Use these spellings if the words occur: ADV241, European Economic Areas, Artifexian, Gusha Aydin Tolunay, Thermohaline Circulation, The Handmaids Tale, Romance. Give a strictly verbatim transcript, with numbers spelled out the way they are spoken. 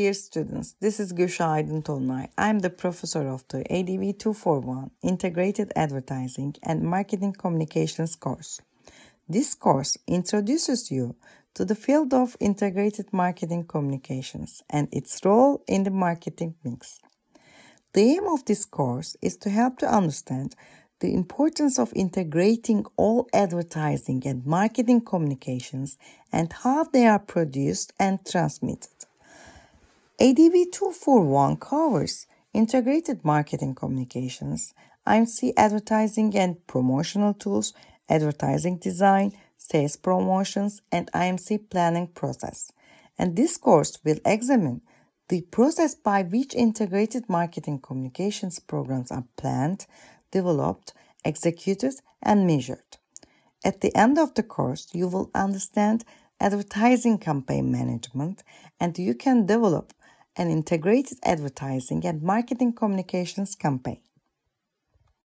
Dear students, this is Gusha Aydin Tolunay. I'm the professor of the A D V two forty-one Integrated Advertising and Marketing Communications course. This course introduces you to the field of integrated marketing communications and its role in the marketing mix. The aim of this course is to help to understand the importance of integrating all advertising and marketing communications and how they are produced and transmitted. A D V two forty-one covers integrated marketing communications, I M C advertising and promotional tools, advertising design, sales promotions, and I M C planning process. And this course will examine the process by which integrated marketing communications programs are planned, developed, executed, and measured. At the end of the course, you will understand advertising campaign management, and you can develop an integrated advertising and marketing communications campaign.